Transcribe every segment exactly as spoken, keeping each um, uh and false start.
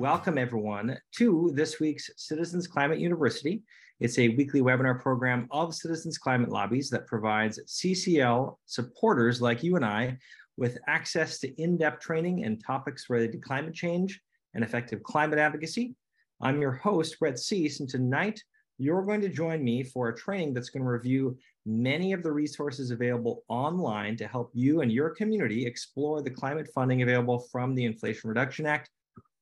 welcome everyone to this week's Citizens Climate University. It's a weekly webinar program of Citizens Climate Lobbies that provides C C L supporters like you and I with access to in-depth training and topics related to climate change and effective climate advocacy. I'm your host, Brett Cease, and tonight you're going to join me for a training that's going to review many of the resources available online to help you and your community explore the climate funding available from the Inflation Reduction Act.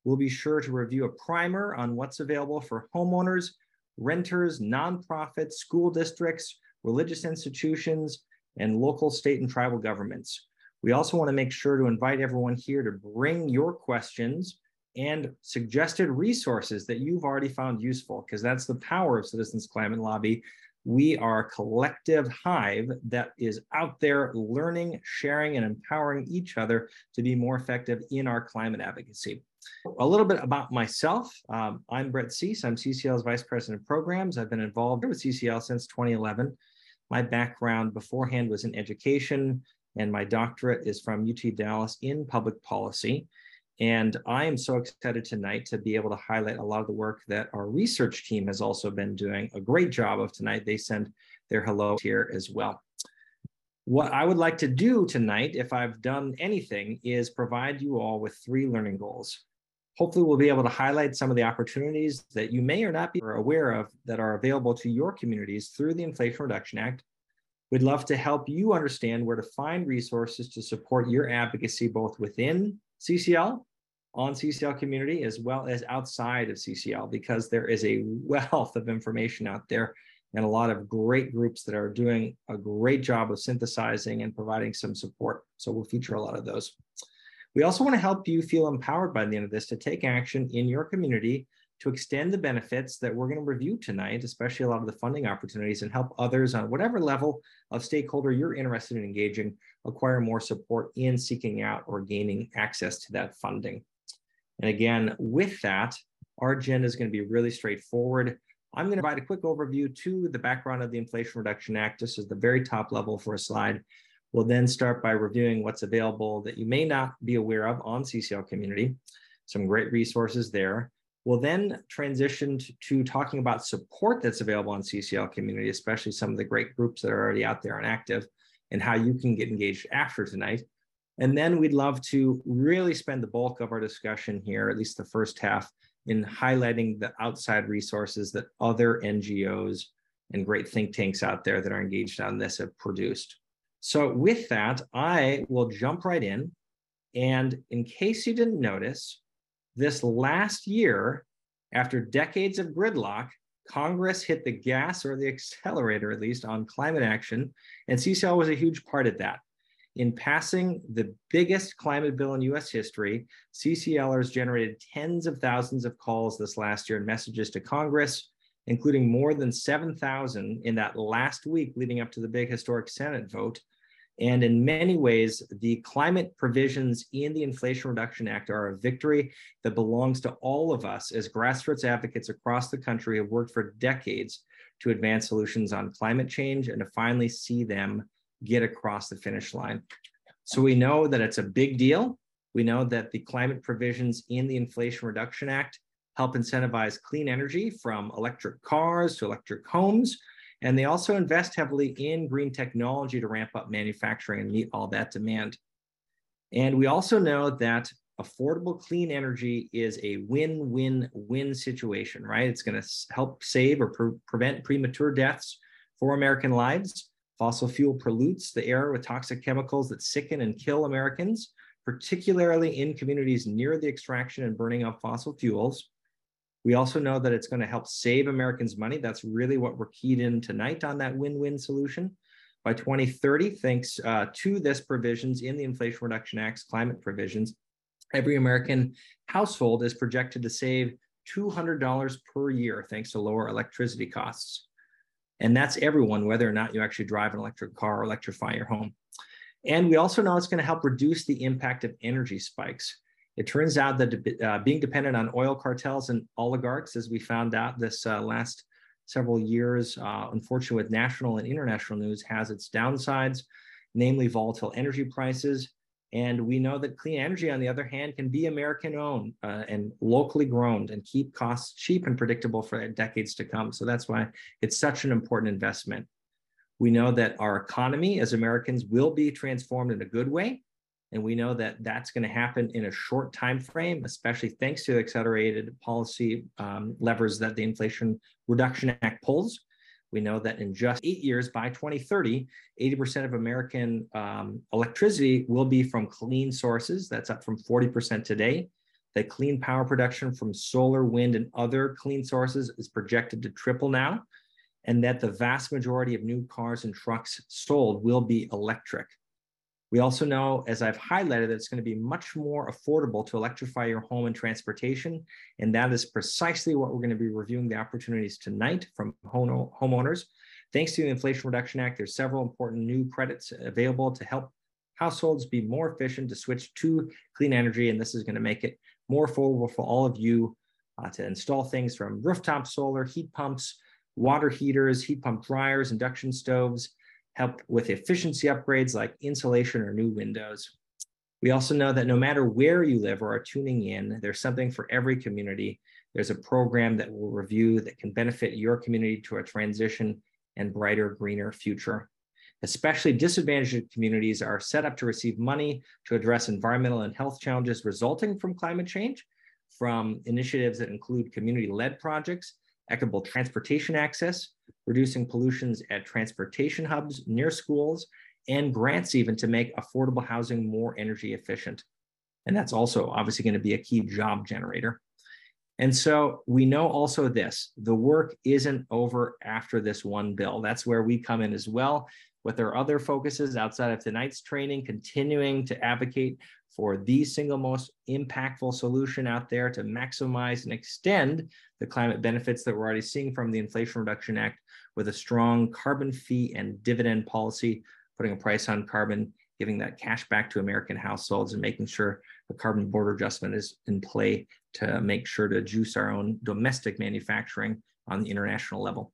We'll be sure to review a primer on what's available for homeowners, renters, nonprofits, school districts, religious institutions, and local, state, and tribal governments. We also want to make sure to invite everyone here to bring your questions and suggested resources that you've already found useful, because that's the power of Citizens Climate Lobby. We are a collective hive that is out there learning, sharing, and empowering each other to be more effective in our climate advocacy. A little bit about myself. Um, I'm Brett Cease. I'm C C L's Vice President of Programs. I've been involved with C C L since twenty eleven. My background beforehand was in education, and my doctorate is from U T Dallas in public policy. And I am so excited tonight to be able to highlight a lot of the work that our research team has also been doing a great job of tonight. They send their hello here as well. What I would like to do tonight, if I've done anything, is provide you all with three learning goals. Hopefully we'll be able to highlight some of the opportunities that you may or not be aware of that are available to your communities through the Inflation Reduction Act. We'd love to help you understand where to find resources to support your advocacy, both within C C L, on C C L community, as well as outside of C C L, because there is a wealth of information out there and a lot of great groups that are doing a great job of synthesizing and providing some support. So we'll feature a lot of those. We also want to help you feel empowered by the end of this to take action in your community to extend the benefits that we're going to review tonight, especially a lot of the funding opportunities, and help others on whatever level of stakeholder you're interested in engaging acquire more support in seeking out or gaining access to that funding. And again, with that, our agenda is going to be really straightforward. I'm going to provide a quick overview to the background of the Inflation Reduction Act. This is the very top level for a slide. We'll then start by reviewing what's available that you may not be aware of on C C L community, some great resources there. We'll then transition to talking about support that's available on C C L community, especially some of the great groups that are already out there and active, and how you can get engaged after tonight. And then we'd love to really spend the bulk of our discussion here, at least the first half, in highlighting the outside resources that other N G Os and great think tanks out there that are engaged on this have produced. So with that, I will jump right in. And in case you didn't notice, this last year, after decades of gridlock, Congress hit the gas, or the accelerator at least, on climate action, and C C L was a huge part of that. In passing the biggest climate bill in U S history, C C Lers generated tens of thousands of calls this last year and messages to Congress, including more than seven thousand in that last week leading up to the big historic Senate vote. And in many ways, the climate provisions in the Inflation Reduction Act are a victory that belongs to all of us as grassroots advocates across the country who have worked for decades to advance solutions on climate change and to finally see them get across the finish line. So we know that it's a big deal. We know that the climate provisions in the Inflation Reduction Act help incentivize clean energy from electric cars to electric homes. And they also invest heavily in green technology to ramp up manufacturing and meet all that demand. And we also know that affordable clean energy is a win-win-win situation, right? It's going to help save or pre- prevent premature deaths for American lives. Fossil fuel pollutes the air with toxic chemicals that sicken and kill Americans, particularly in communities near the extraction and burning of fossil fuels. We also know that it's going to help save Americans money. That's really what we're keyed in tonight on, that win-win solution. By twenty thirty, thanks uh, to this provisions in the Inflation Reduction Act's climate provisions, every American household is projected to save two hundred dollars per year thanks to lower electricity costs. And that's everyone, whether or not you actually drive an electric car or electrify your home. And we also know it's going to help reduce the impact of energy spikes. It turns out that uh, being dependent on oil cartels and oligarchs, as we found out this uh, last several years, uh, unfortunately with national and international news, has its downsides, namely volatile energy prices, And we know that clean energy, on the other hand, can be American-owned uh, and locally grown and keep costs cheap and predictable for decades to come. So that's why it's such an important investment. We know that our economy as Americans will be transformed in a good way. And we know that that's going to happen in a short time frame, especially thanks to the accelerated policy um, levers that the Inflation Reduction Act pulls. We know that in just eight years, by twenty thirty, eighty percent of American um, electricity will be from clean sources. That's up from forty percent today. That clean power production from solar, wind, and other clean sources is projected to triple now. And that the vast majority of new cars and trucks sold will be electric. We also know, as I've highlighted, that it's going to be much more affordable to electrify your home and transportation. And that is precisely what we're going to be reviewing the opportunities tonight from home homeowners. Thanks to the Inflation Reduction Act, there's several important new credits available to help households be more efficient to switch to clean energy. And this is going to make it more affordable for all of you uh, to install things from rooftop solar, heat pumps, water heaters, heat pump dryers, induction stoves, help with efficiency upgrades like insulation or new windows. We also know that no matter where you live or are tuning in, there's something for every community. There's a program that we'll review that can benefit your community to a transition and brighter, greener future. Especially disadvantaged communities are set up to receive money to address environmental and health challenges resulting from climate change, from initiatives that include community-led projects, equitable transportation access, reducing pollutions at transportation hubs near schools, and grants even to make affordable housing more energy efficient. And that's also obviously going to be a key job generator. And so we know also this, the work isn't over after this one bill. That's where we come in as well with our other focuses outside of tonight's training, continuing to advocate for the single most impactful solution out there to maximize and extend the climate benefits that we're already seeing from the Inflation Reduction Act with a strong carbon fee and dividend policy, putting a price on carbon, giving that cash back to American households and making sure the carbon border adjustment is in play to make sure to juice our own domestic manufacturing on the international level.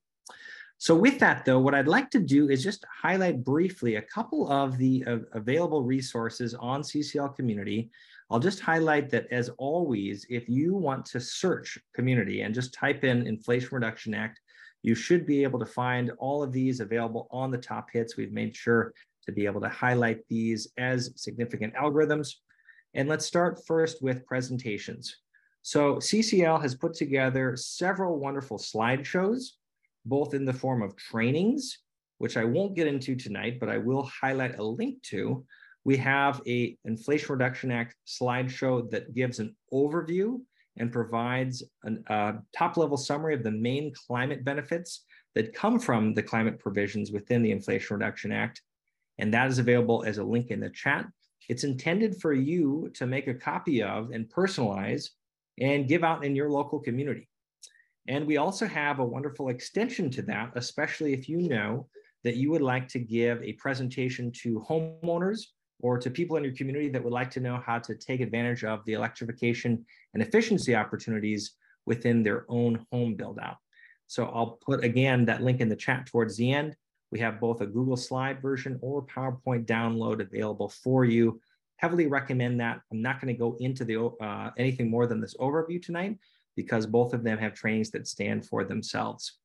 So with that, though, what I'd like to do is just highlight briefly a couple of the uh, available resources on C C L Community. I'll just highlight that, as always, if you want to search community and just type in Inflation Reduction Act, you should be able to find all of these available on the top hits. We've made sure to be able to highlight these as significant algorithms. And let's start first with presentations. So C C L has put together several wonderful slideshows, both in the form of trainings, which I won't get into tonight, but I will highlight a link to. We have a Inflation Reduction Act slideshow that gives an overview and provides a uh, top-level summary of the main climate benefits that come from the climate provisions within the Inflation Reduction Act. And that is available as a link in the chat. It's intended for you to make a copy of and personalize and give out in your local community. And we also have a wonderful extension to that, especially if you know that you would like to give a presentation to homeowners or to people in your community that would like to know how to take advantage of the electrification and efficiency opportunities within their own home build out. So I'll put again that link in the chat towards the end. We have both a Google Slide version or PowerPoint download available for you. Heavily recommend that. I'm not going to go into the uh, anything more than this overview tonight, because both of them have trainings that stand for themselves.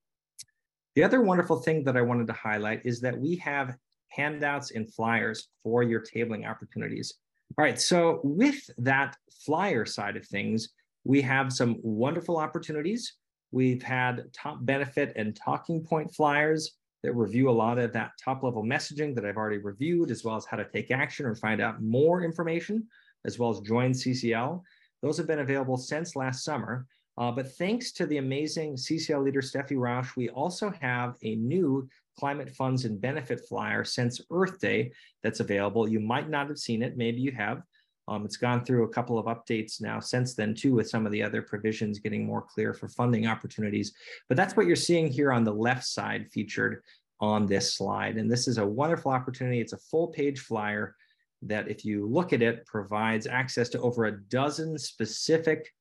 The other wonderful thing that I wanted to highlight is that we have handouts and flyers for your tabling opportunities. All right, so with that flyer side of things, we have some wonderful opportunities. We've had top benefit and talking point flyers that review a lot of that top level messaging that I've already reviewed, as well as how to take action or find out more information, as well as join C C L. Those have been available since last summer. Uh, but thanks to the amazing C C L leader, Steffi Rausch, we also have a new climate funds and benefit flyer since Earth Day that's available. You might not have seen it, maybe you have. Um, it's gone through a couple of updates now since then too, with some of the other provisions getting more clear for funding opportunities. But that's what you're seeing here on the left side featured on this slide. And this is a wonderful opportunity. It's a full page flyer that, if you look at it, provides access to over a dozen specific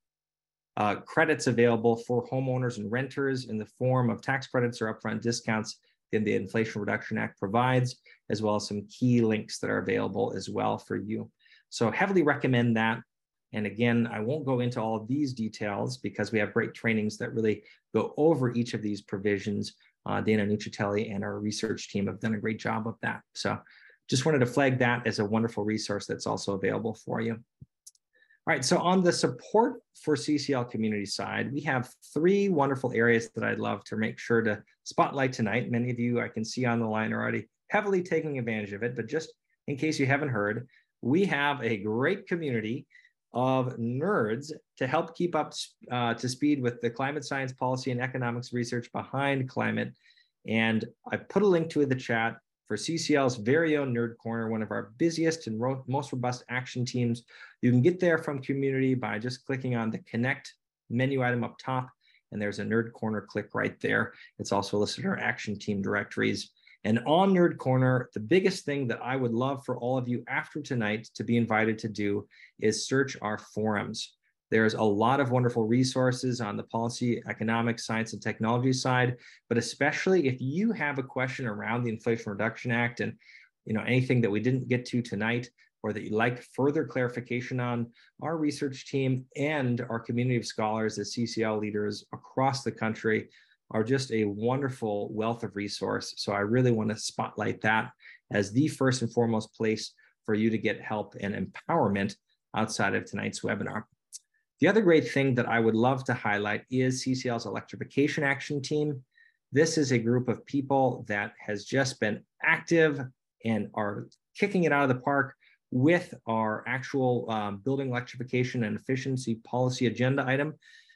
Uh, credits available for homeowners and renters in the form of tax credits or upfront discounts that the Inflation Reduction Act provides, as well as some key links that are available as well for you. So heavily recommend that. And again, I won't go into all of these details because we have great trainings that really go over each of these provisions. Uh, Dana Nucitelli and our research team have done a great job of that. So just wanted to flag that as a wonderful resource that's also available for you. All right, so on the support for C C L community side, we have three wonderful areas that I'd love to make sure to spotlight tonight. Many of you I can see on the line are already heavily taking advantage of it, but just in case you haven't heard, we have a great community of nerds to help keep up uh, to speed with the climate science policy and economics research behind climate. And I put a link to the chat for C C L's very own Nerd Corner, one of our busiest and ro most robust action teams. You can get there from community by just clicking on the Connect menu item up top, and there's a Nerd Corner click right there. It's also listed in our action team directories. And on Nerd Corner, the biggest thing that I would love for all of you after tonight to be invited to do is search our forums. There's a lot of wonderful resources on the policy, economics, science, and technology side, but especially if you have a question around the Inflation Reduction Act and you know anything that we didn't get to tonight or that you'd like further clarification on, our research team and our community of scholars as C C L leaders across the country are just a wonderful wealth of resource. So I really want to spotlight that as the first and foremost place for you to get help and empowerment outside of tonight's webinar. The other great thing that I would love to highlight is C C L's Electrification Action Team. This is a group of people that has just been active and are kicking it out of the park with our actual um, building electrification and efficiency policy agenda item.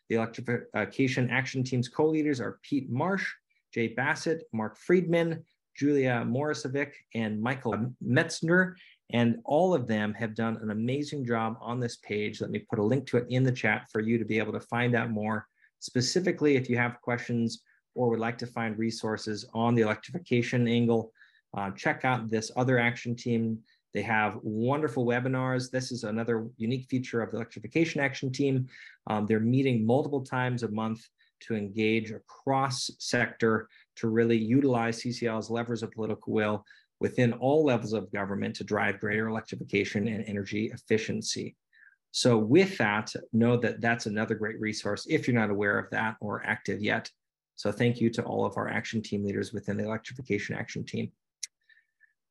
The Electrification Action Team's co-leaders are Pete Marsh, Jay Bassett, Mark Friedman, Julia Morisevic, and Michael Metzner. And all of them have done an amazing job on this page. Let me put a link to it in the chat for you to be able to find out more. Specifically, if you have questions or would like to find resources on the electrification angle, uh, check out this other action team. They have wonderful webinars. This is another unique feature of the Electrification Action Team. Um, they're meeting multiple times a month to engage across sector to really utilize C C L's levers of political will within all levels of government to drive greater electrification and energy efficiency. So with that, know that that's another great resource if you're not aware of that or active yet. So thank you to all of our action team leaders within the Electrification Action Team.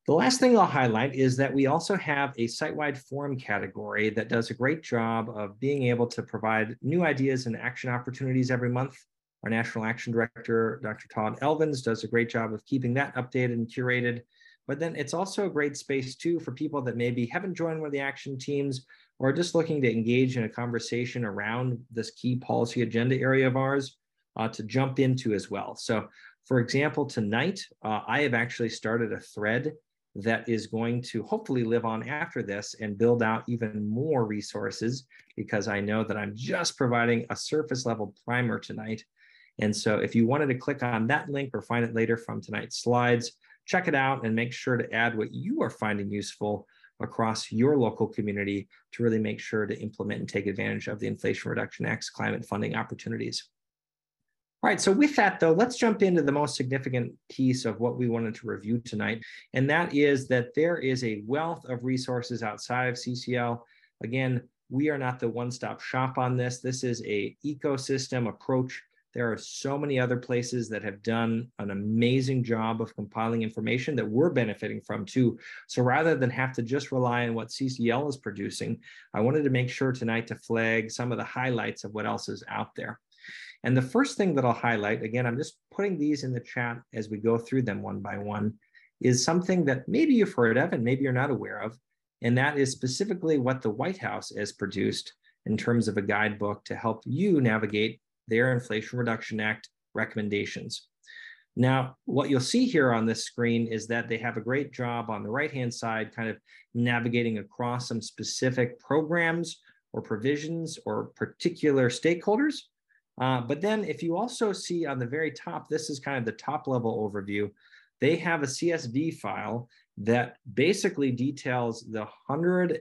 The last thing I'll highlight is that we also have a site-wide forum category that does a great job of being able to provide new ideas and action opportunities every month. Our National Action Director, Doctor Todd Elvins, does a great job of keeping that updated and curated. But then it's also a great space too for people that maybe haven't joined one of the action teams or are just looking to engage in a conversation around this key policy agenda area of ours uh, to jump into as well. So for example, tonight, uh, I have actually started a thread that is going to hopefully live on after this and build out even more resources because I know that I'm just providing a surface level primer tonight. And so if you wanted to click on that link or find it later from tonight's slides, check it out and make sure to add what you are finding useful across your local community to really make sure to implement and take advantage of the Inflation Reduction Act's climate funding opportunities. All right, so with that though, let's jump into the most significant piece of what we wanted to review tonight. And that is that there is a wealth of resources outside of C C L. Again, we are not the one-stop shop on this. This is an ecosystem approach. There are so many other places that have done an amazing job of compiling information that we're benefiting from too. So rather than have to just rely on what C C L is producing, I wanted to make sure tonight to flag some of the highlights of what else is out there. And the first thing that I'll highlight, again, I'm just putting these in the chat as we go through them one by one, is something that maybe you've heard of and maybe you're not aware of. And that is specifically what the White House has produced in terms of a guidebook to help you navigate their Inflation Reduction Act recommendations. Now, what you'll see here on this screen is that they have a great job on the right-hand side, kind of navigating across some specific programs or provisions or particular stakeholders. Uh, but then if you also see on the very top, this is kind of the top level overview, they have a C S V file that basically details the one hundred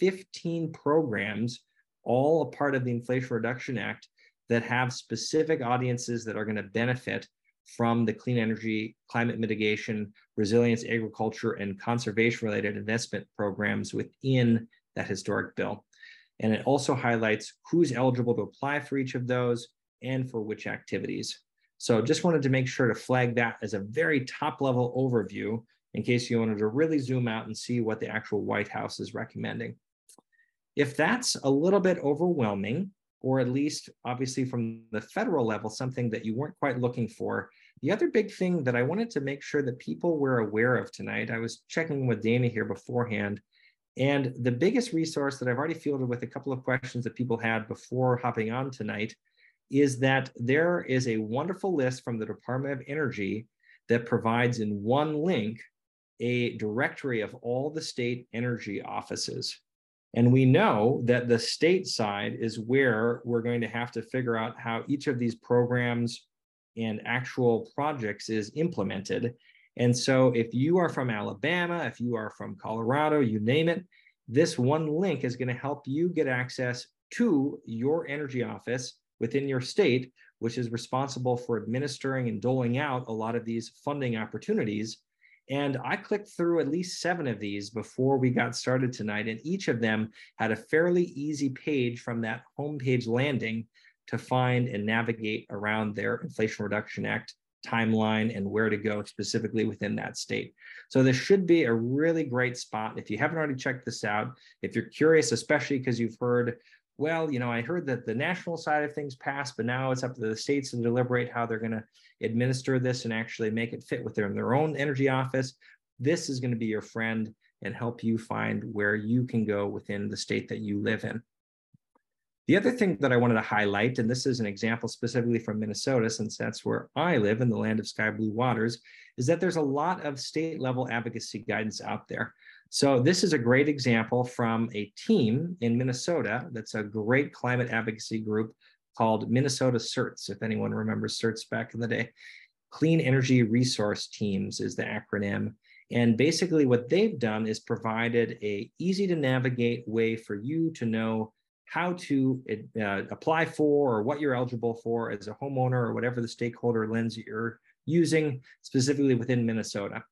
fifteen programs, all a part of the Inflation Reduction Act, that have specific audiences that are going to benefit from the clean energy, climate mitigation, resilience, agriculture, and conservation related investment programs within that historic bill. And it also highlights who's eligible to apply for each of those and for which activities. So just wanted to make sure to flag that as a very top level overview in case you wanted to really zoom out and see what the actual White House is recommending. If that's a little bit overwhelming, or at least obviously from the federal level, something that you weren't quite looking for, the other big thing that I wanted to make sure that people were aware of tonight, I was checking with Dana here beforehand, and the biggest resource that I've already fielded with a couple of questions that people had before hopping on tonight is that there is a wonderful list from the Department of Energy that provides in one link a directory of all the state energy offices. And we know that the state side is where we're going to have to figure out how each of these programs and actual projects is implemented. And so if you are from Alabama, if you are from Colorado, you name it, this one link is going to help you get access to your energy office within your state, which is responsible for administering and doling out a lot of these funding opportunities. And I clicked through at least seven of these before we got started tonight, and each of them had a fairly easy page from that homepage landing to find and navigate around their Inflation Reduction Act timeline and where to go specifically within that state. So this should be a really great spot. If you haven't already checked this out, if you're curious, especially because you've heard, well, you know, I heard that the national side of things passed, but now it's up to the states to deliberate how they're going to administer this and actually make it fit within their own energy office. This is going to be your friend and help you find where you can go within the state that you live in. The other thing that I wanted to highlight, and this is an example specifically from Minnesota, since that's where I live in the land of sky blue waters, is that there's a lot of state level advocacy guidance out there. So this is a great example from a team in Minnesota that's a great climate advocacy group called Minnesota CERTs, if anyone remembers CERTs back in the day. Clean Energy Resource Teams is the acronym. And basically what they've done is provided a easy to navigate way for you to know how to uh, apply for or what you're eligible for as a homeowner or whatever the stakeholder lens you're using specifically within Minnesota.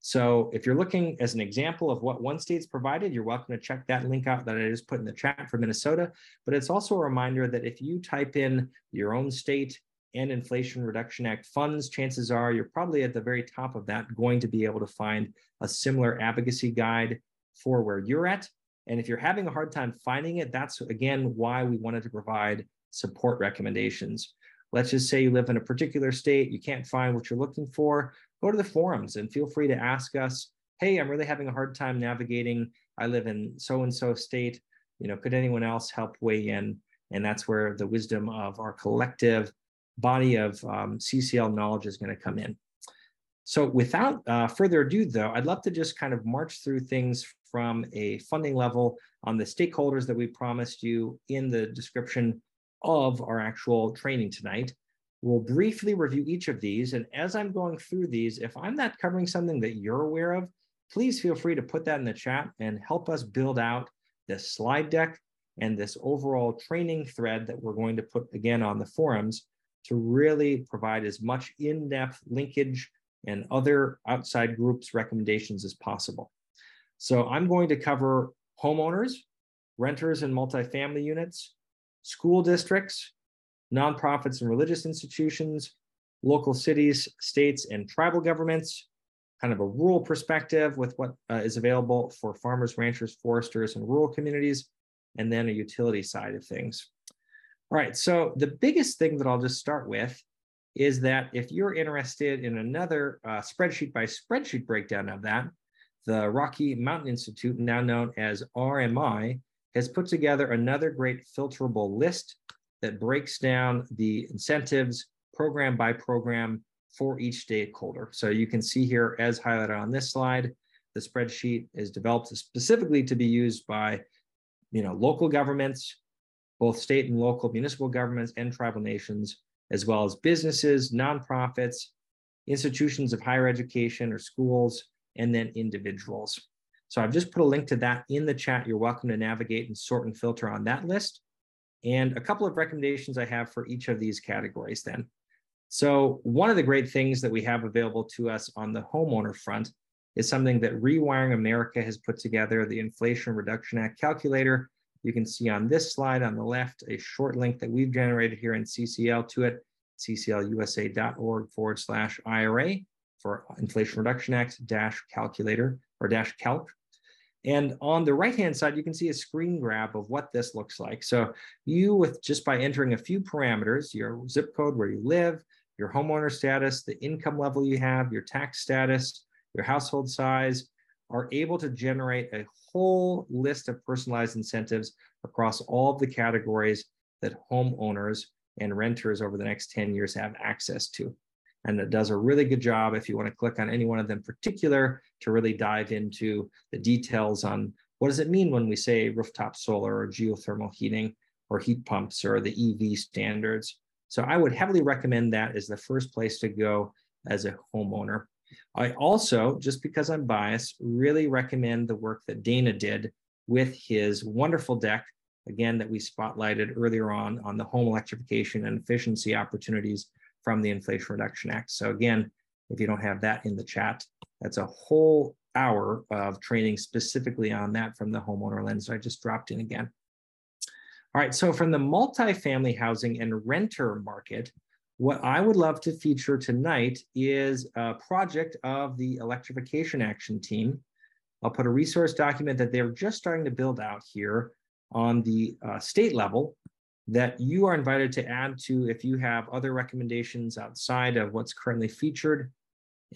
So if you're looking as an example of what one state's provided, you're welcome to check that link out that I just put in the chat for Minnesota. But it's also a reminder that if you type in your own state and Inflation Reduction Act funds, chances are you're probably at the very top of that going to be able to find a similar advocacy guide for where you're at. And if you're having a hard time finding it, that's again why we wanted to provide support recommendations. Let's just say you live in a particular state, you can't find what you're looking for, go to the forums and feel free to ask us, hey, I'm really having a hard time navigating. I live in so-and-so state, you know, could anyone else help weigh in? And that's where the wisdom of our collective body of um, C C L knowledge is going to come in. So without uh, further ado, though, I'd love to just kind of march through things from a funding level on the stakeholders that we promised you in the description of our actual training tonight. We'll briefly review each of these. And as I'm going through these, if I'm not covering something that you're aware of, please feel free to put that in the chat and help us build out this slide deck and this overall training thread that we're going to put again on the forums to really provide as much in-depth linkage and other outside groups recommendations as possible. So I'm going to cover homeowners, renters and multifamily units, school districts, nonprofits and religious institutions, local cities, states, and tribal governments, kind of a rural perspective with what uh, is available for farmers, ranchers, foresters, and rural communities, and then a utility side of things. All right, so the biggest thing that I'll just start with is that if you're interested in another uh, spreadsheet by spreadsheet breakdown of that, the Rocky Mountain Institute, now known as R M I, has put together another great filterable list that breaks down the incentives program by program for each stakeholder. So you can see here, as highlighted on this slide, the spreadsheet is developed specifically to be used by, you know, local governments, both state and local municipal governments and tribal nations, as well as businesses, nonprofits, institutions of higher education or schools, and then individuals. So I've just put a link to that in the chat. You're welcome to navigate and sort and filter on that list. And a couple of recommendations I have for each of these categories then. So one of the great things that we have available to us on the homeowner front is something that Rewiring America has put together, the Inflation Reduction Act calculator. You can see on this slide on the left, a short link that we've generated here in C C L to it, cclusa.org forward slash IRA for Inflation Reduction Act dash calculator or dash calc. And on the right-hand side, you can see a screen grab of what this looks like. So you, with just by entering a few parameters, your zip code where you live, your homeowner status, the income level you have, your tax status, your household size, are able to generate a whole list of personalized incentives across all of the categories that homeowners and renters over the next ten years have access to. And it does a really good job if you want to click on any one of them in particular to really dive into the details on what does it mean when we say rooftop solar or geothermal heating or heat pumps or the E V standards. So I would heavily recommend that as the first place to go as a homeowner. I also, just because I'm biased, really recommend the work that Dana did with his wonderful deck, again, that we spotlighted earlier on, on the home electrification and efficiency opportunities from the Inflation Reduction Act. So again, if you don't have that in the chat, that's a whole hour of training specifically on that from the homeowner lens. So I just dropped in again. All right, so from the multifamily housing and renter market, what I would love to feature tonight is a project of the Electrification Action Team. I'll put a resource document that they're just starting to build out here on the uh, state level that you are invited to add to if you have other recommendations outside of what's currently featured.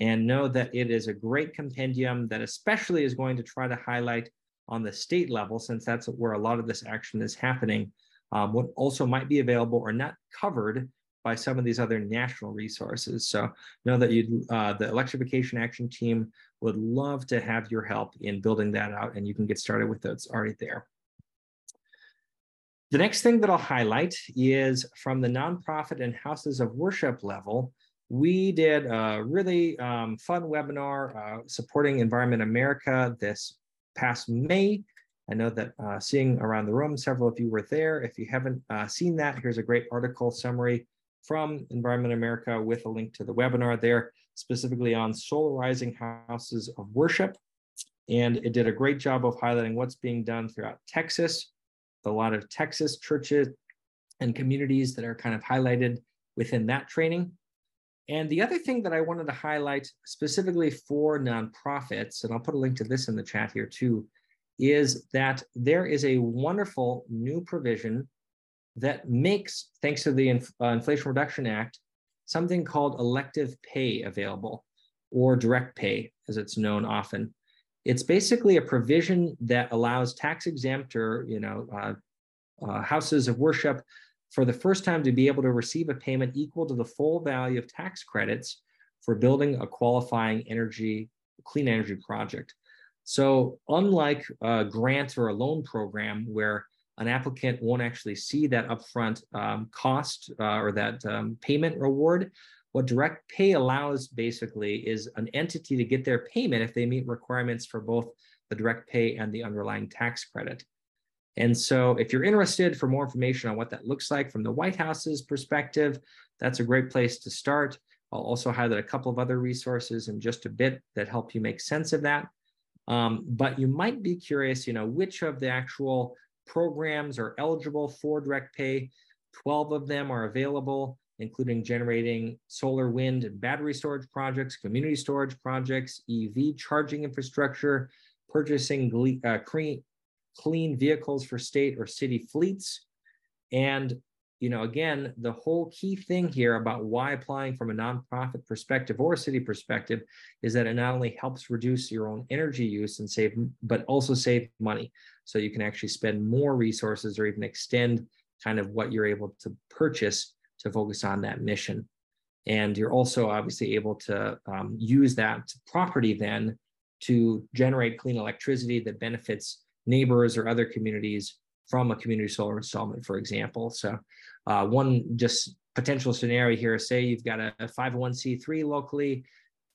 And know that it is a great compendium that especially is going to try to highlight on the state level, since that's where a lot of this action is happening, um, what also might be available or not covered by some of these other national resources. So know that you, uh, the Electrification Action Team would love to have your help in building that out, and you can get started with it. It's already there. The next thing that I'll highlight is from the nonprofit and houses of worship level. We did a really um, fun webinar uh, supporting Environment America this past May. I know that uh, seeing around the room, several of you were there. If you haven't uh, seen that, here's a great article summary from Environment America with a link to the webinar there, specifically on solarizing houses of worship. And it did a great job of highlighting what's being done throughout Texas. A lot of Texas churches and communities that are kind of highlighted within that training. And the other thing that I wanted to highlight specifically for nonprofits, and I'll put a link to this in the chat here too, is that there is a wonderful new provision that makes, thanks to the Inf- uh, Inflation Reduction Act, something called elective pay available, or direct pay as it's known often. It's basically a provision that allows tax-exempt or you know, uh, uh, houses of worship for the first time to be able to receive a payment equal to the full value of tax credits for building a qualifying energy, clean energy project. So unlike a grant or a loan program where an applicant won't actually see that upfront um, cost uh, or that um, payment reward, what direct pay allows basically is an entity to get their payment if they meet requirements for both the direct pay and the underlying tax credit. And so if you're interested for more information on what that looks like from the White House's perspective, that's a great place to start. I'll also highlight a couple of other resources in just a bit that help you make sense of that. Um, but you might be curious, you know, which of the actual programs are eligible for direct pay. twelve of them are available, including generating solar, wind, and battery storage projects, community storage projects, E V charging infrastructure, purchasing uh, clean vehicles for state or city fleets. And, you know, again, the whole key thing here about why applying from a nonprofit perspective or a city perspective is that it not only helps reduce your own energy use and save, but also save money. So you can actually spend more resources or even extend kind of what you're able to purchase to focus on that mission. And you're also obviously able to um, use that property then to generate clean electricity that benefits neighbors or other communities from a community solar installment, for example. So uh, one just potential scenario here, say you've got a, a five oh one c three locally,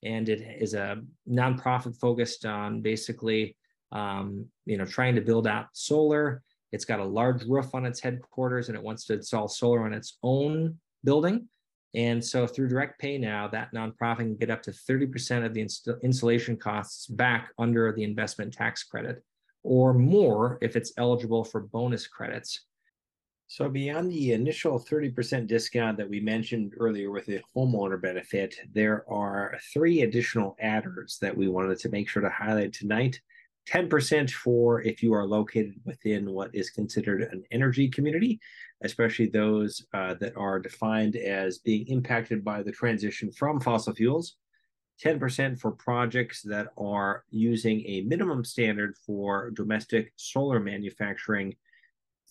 and it is a nonprofit focused on basically um, you know, trying to build out solar. It's got a large roof on its headquarters and it wants to install solar on its own building. And so through direct pay now, that nonprofit can get up to thirty percent of the inst- installation costs back under the investment tax credit, or more if it's eligible for bonus credits. So beyond the initial thirty percent discount that we mentioned earlier with the homeowner benefit, there are three additional adders that we wanted to make sure to highlight tonight. ten percent for if you are located within what is considered an energy community, especially those uh, that are defined as being impacted by the transition from fossil fuels. ten percent for projects that are using a minimum standard for domestic solar manufacturing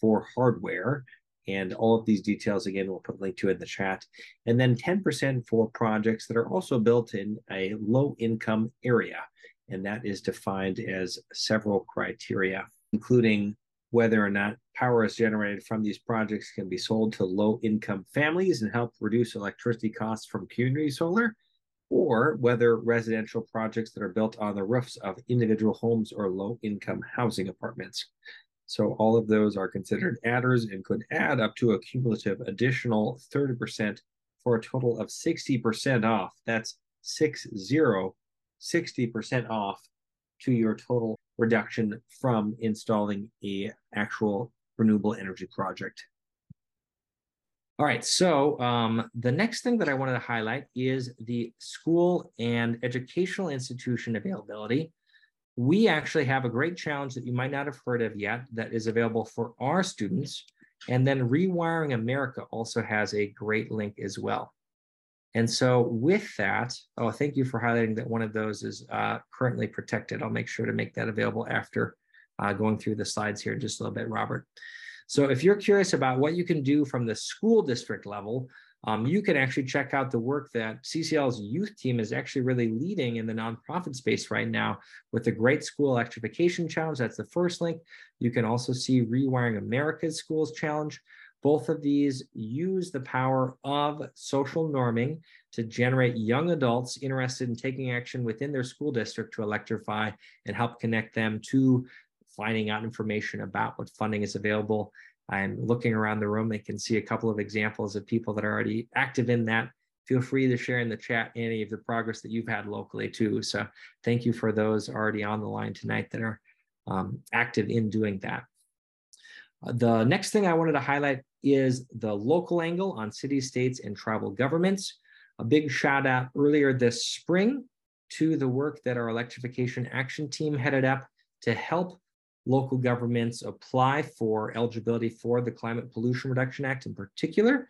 for hardware. And all of these details, again, we'll put a link to in the chat. And then ten percent for projects that are also built in a low-income area. And that is defined as several criteria, including whether or not power is generated from these projects can be sold to low-income families and help reduce electricity costs from community solar, or whether residential projects that are built on the roofs of individual homes or low-income housing apartments. So all of those are considered adders and could add up to a cumulative additional thirty percent for a total of sixty percent off. That's six zero. sixty percent off to your total reduction from installing a actual renewable energy project. All right, so um, the next thing that I wanted to highlight is the school and educational institution availability. We actually have a great challenge that you might not have heard of yet that is available for our students. And then Rewiring America also has a great link as well. And so with that, oh, thank you for highlighting that one of those is uh, currently protected. I'll make sure to make that available after uh, going through the slides here in just a little bit, Robert. So if you're curious about what you can do from the school district level, um, you can actually check out the work that C C L's youth team is actually really leading in the nonprofit space right now with the Great School Electrification Challenge. That's the first link. You can also see Rewiring America's Schools Challenge. Both of these use the power of social norming to generate young adults interested in taking action within their school district to electrify and help connect them to finding out information about what funding is available. I'm looking around the room. They can see a couple of examples of people that are already active in that. Feel free to share in the chat any of the progress that you've had locally too. So thank you for those already on the line tonight that are um, active in doing that. The next thing I wanted to highlight is the local angle on cities, states, and tribal governments. A big shout out earlier this spring to the work that our Electrification Action Team headed up to help local governments apply for eligibility for the Climate Pollution Reduction Act in particular.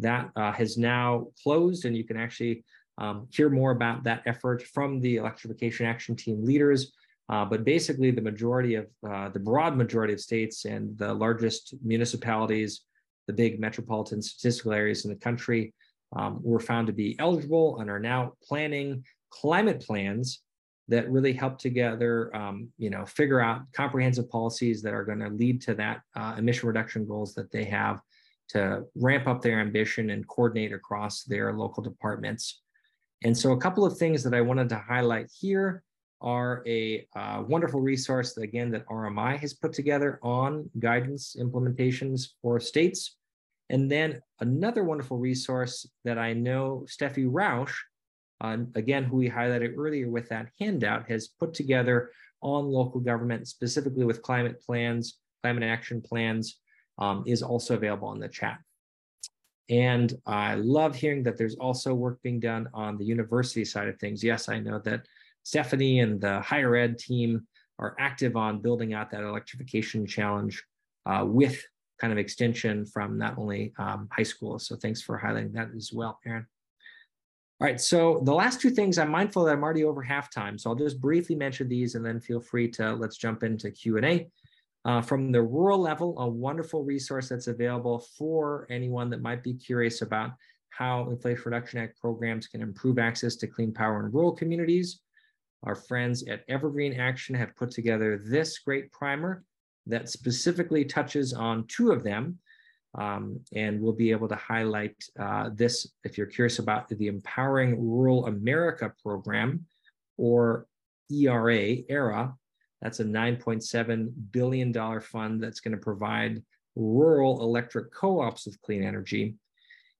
That uh, has now closed, and you can actually um, hear more about that effort from the Electrification Action Team leaders. Uh, but basically, the majority of uh, the broad majority of states and the largest municipalities, the big metropolitan statistical areas in the country, um, were found to be eligible and are now planning climate plans that really help together, um, you know, figure out comprehensive policies that are going to lead to that uh, emission reduction goals that they have to ramp up their ambition and coordinate across their local departments. And so, a couple of things that I wanted to highlight here are a uh, wonderful resource, that, again, that R M I has put together on guidance implementations for states. And then another wonderful resource that I know Steffi Rausch, uh, again, who we highlighted earlier with that handout, has put together on local government, specifically with climate plans, climate action plans, um, is also available in the chat. And I love hearing that there's also work being done on the university side of things. Yes, I know that Stephanie and the higher ed team are active on building out that electrification challenge uh, with kind of extension from not only um, high school. So thanks for highlighting that as well, Aaron. All right, so the last two things, I'm mindful that I'm already over halftime, so I'll just briefly mention these and then feel free to, let's jump into Q and A. Uh, from the rural level, a wonderful resource that's available for anyone that might be curious about how Inflation Reduction Act programs can improve access to clean power in rural communities. Our friends at Evergreen Action have put together this great primer that specifically touches on two of them, um, and we'll be able to highlight uh, this if you're curious about the Empowering Rural America program, or E R A, ERA. That's a nine point seven billion dollars fund that's going to provide rural electric co-ops with clean energy.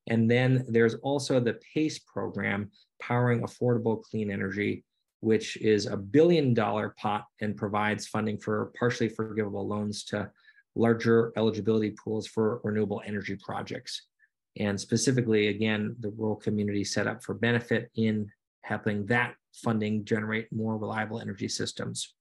And then there's also the PACE program, Powering Affordable Clean Energy, which is a billion dollar pot and provides funding for partially forgivable loans to larger eligibility pools for renewable energy projects. And specifically, again, the rural community set up for benefit in helping that funding generate more reliable energy systems.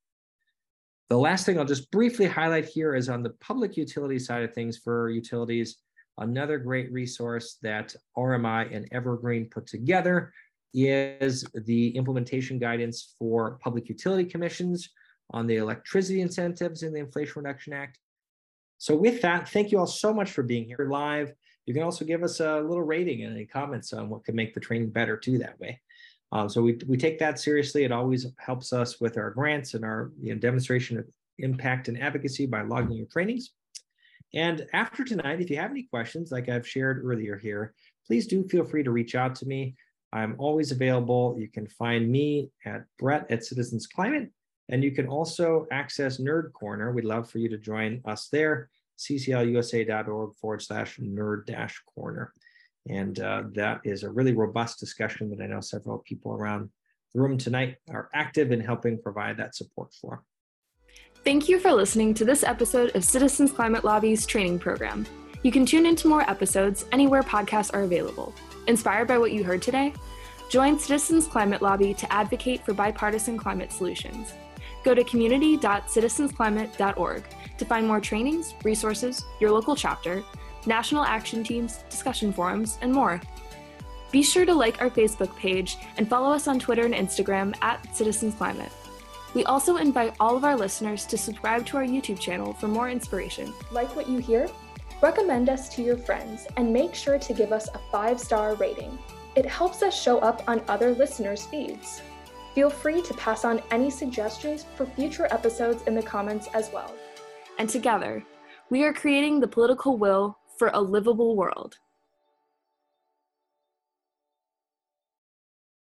The last thing I'll just briefly highlight here is on the public utility side of things for utilities, another great resource that R M I and Evergreen put together is the implementation guidance for public utility commissions on the electricity incentives in the Inflation Reduction Act. So with that, thank you all so much for being here live. You can also give us a little rating and any comments on what can make the training better too that way. Um, so we, we take that seriously. It always helps us with our grants and our you know, demonstration of impact and advocacy by logging your trainings. And after tonight, if you have any questions, like I've shared earlier here, please do feel free to reach out to me. I'm always available. You can find me at Brett at Citizens Climate, and you can also access Nerd Corner. We'd love for you to join us there, cclusa.org forward slash nerd dash corner. And uh, that is a really robust discussion that I know several people around the room tonight are active in helping provide that support for. Thank you for listening to this episode of Citizens Climate Lobby's training program. You can tune into more episodes anywhere podcasts are available. Inspired by what you heard today? Join Citizens Climate Lobby to advocate for bipartisan climate solutions. Go to community dot citizens climate dot org to find more trainings, resources, your local chapter, national action teams, discussion forums, and more. Be sure to like our Facebook page and follow us on Twitter and Instagram at Citizens Climate. We also invite all of our listeners to subscribe to our YouTube channel for more inspiration. Like what you hear? Recommend us to your friends and make sure to give us a five-star rating. It helps us show up on other listeners' feeds. Feel free to pass on any suggestions for future episodes in the comments as well. And together, we are creating the political will for a livable world.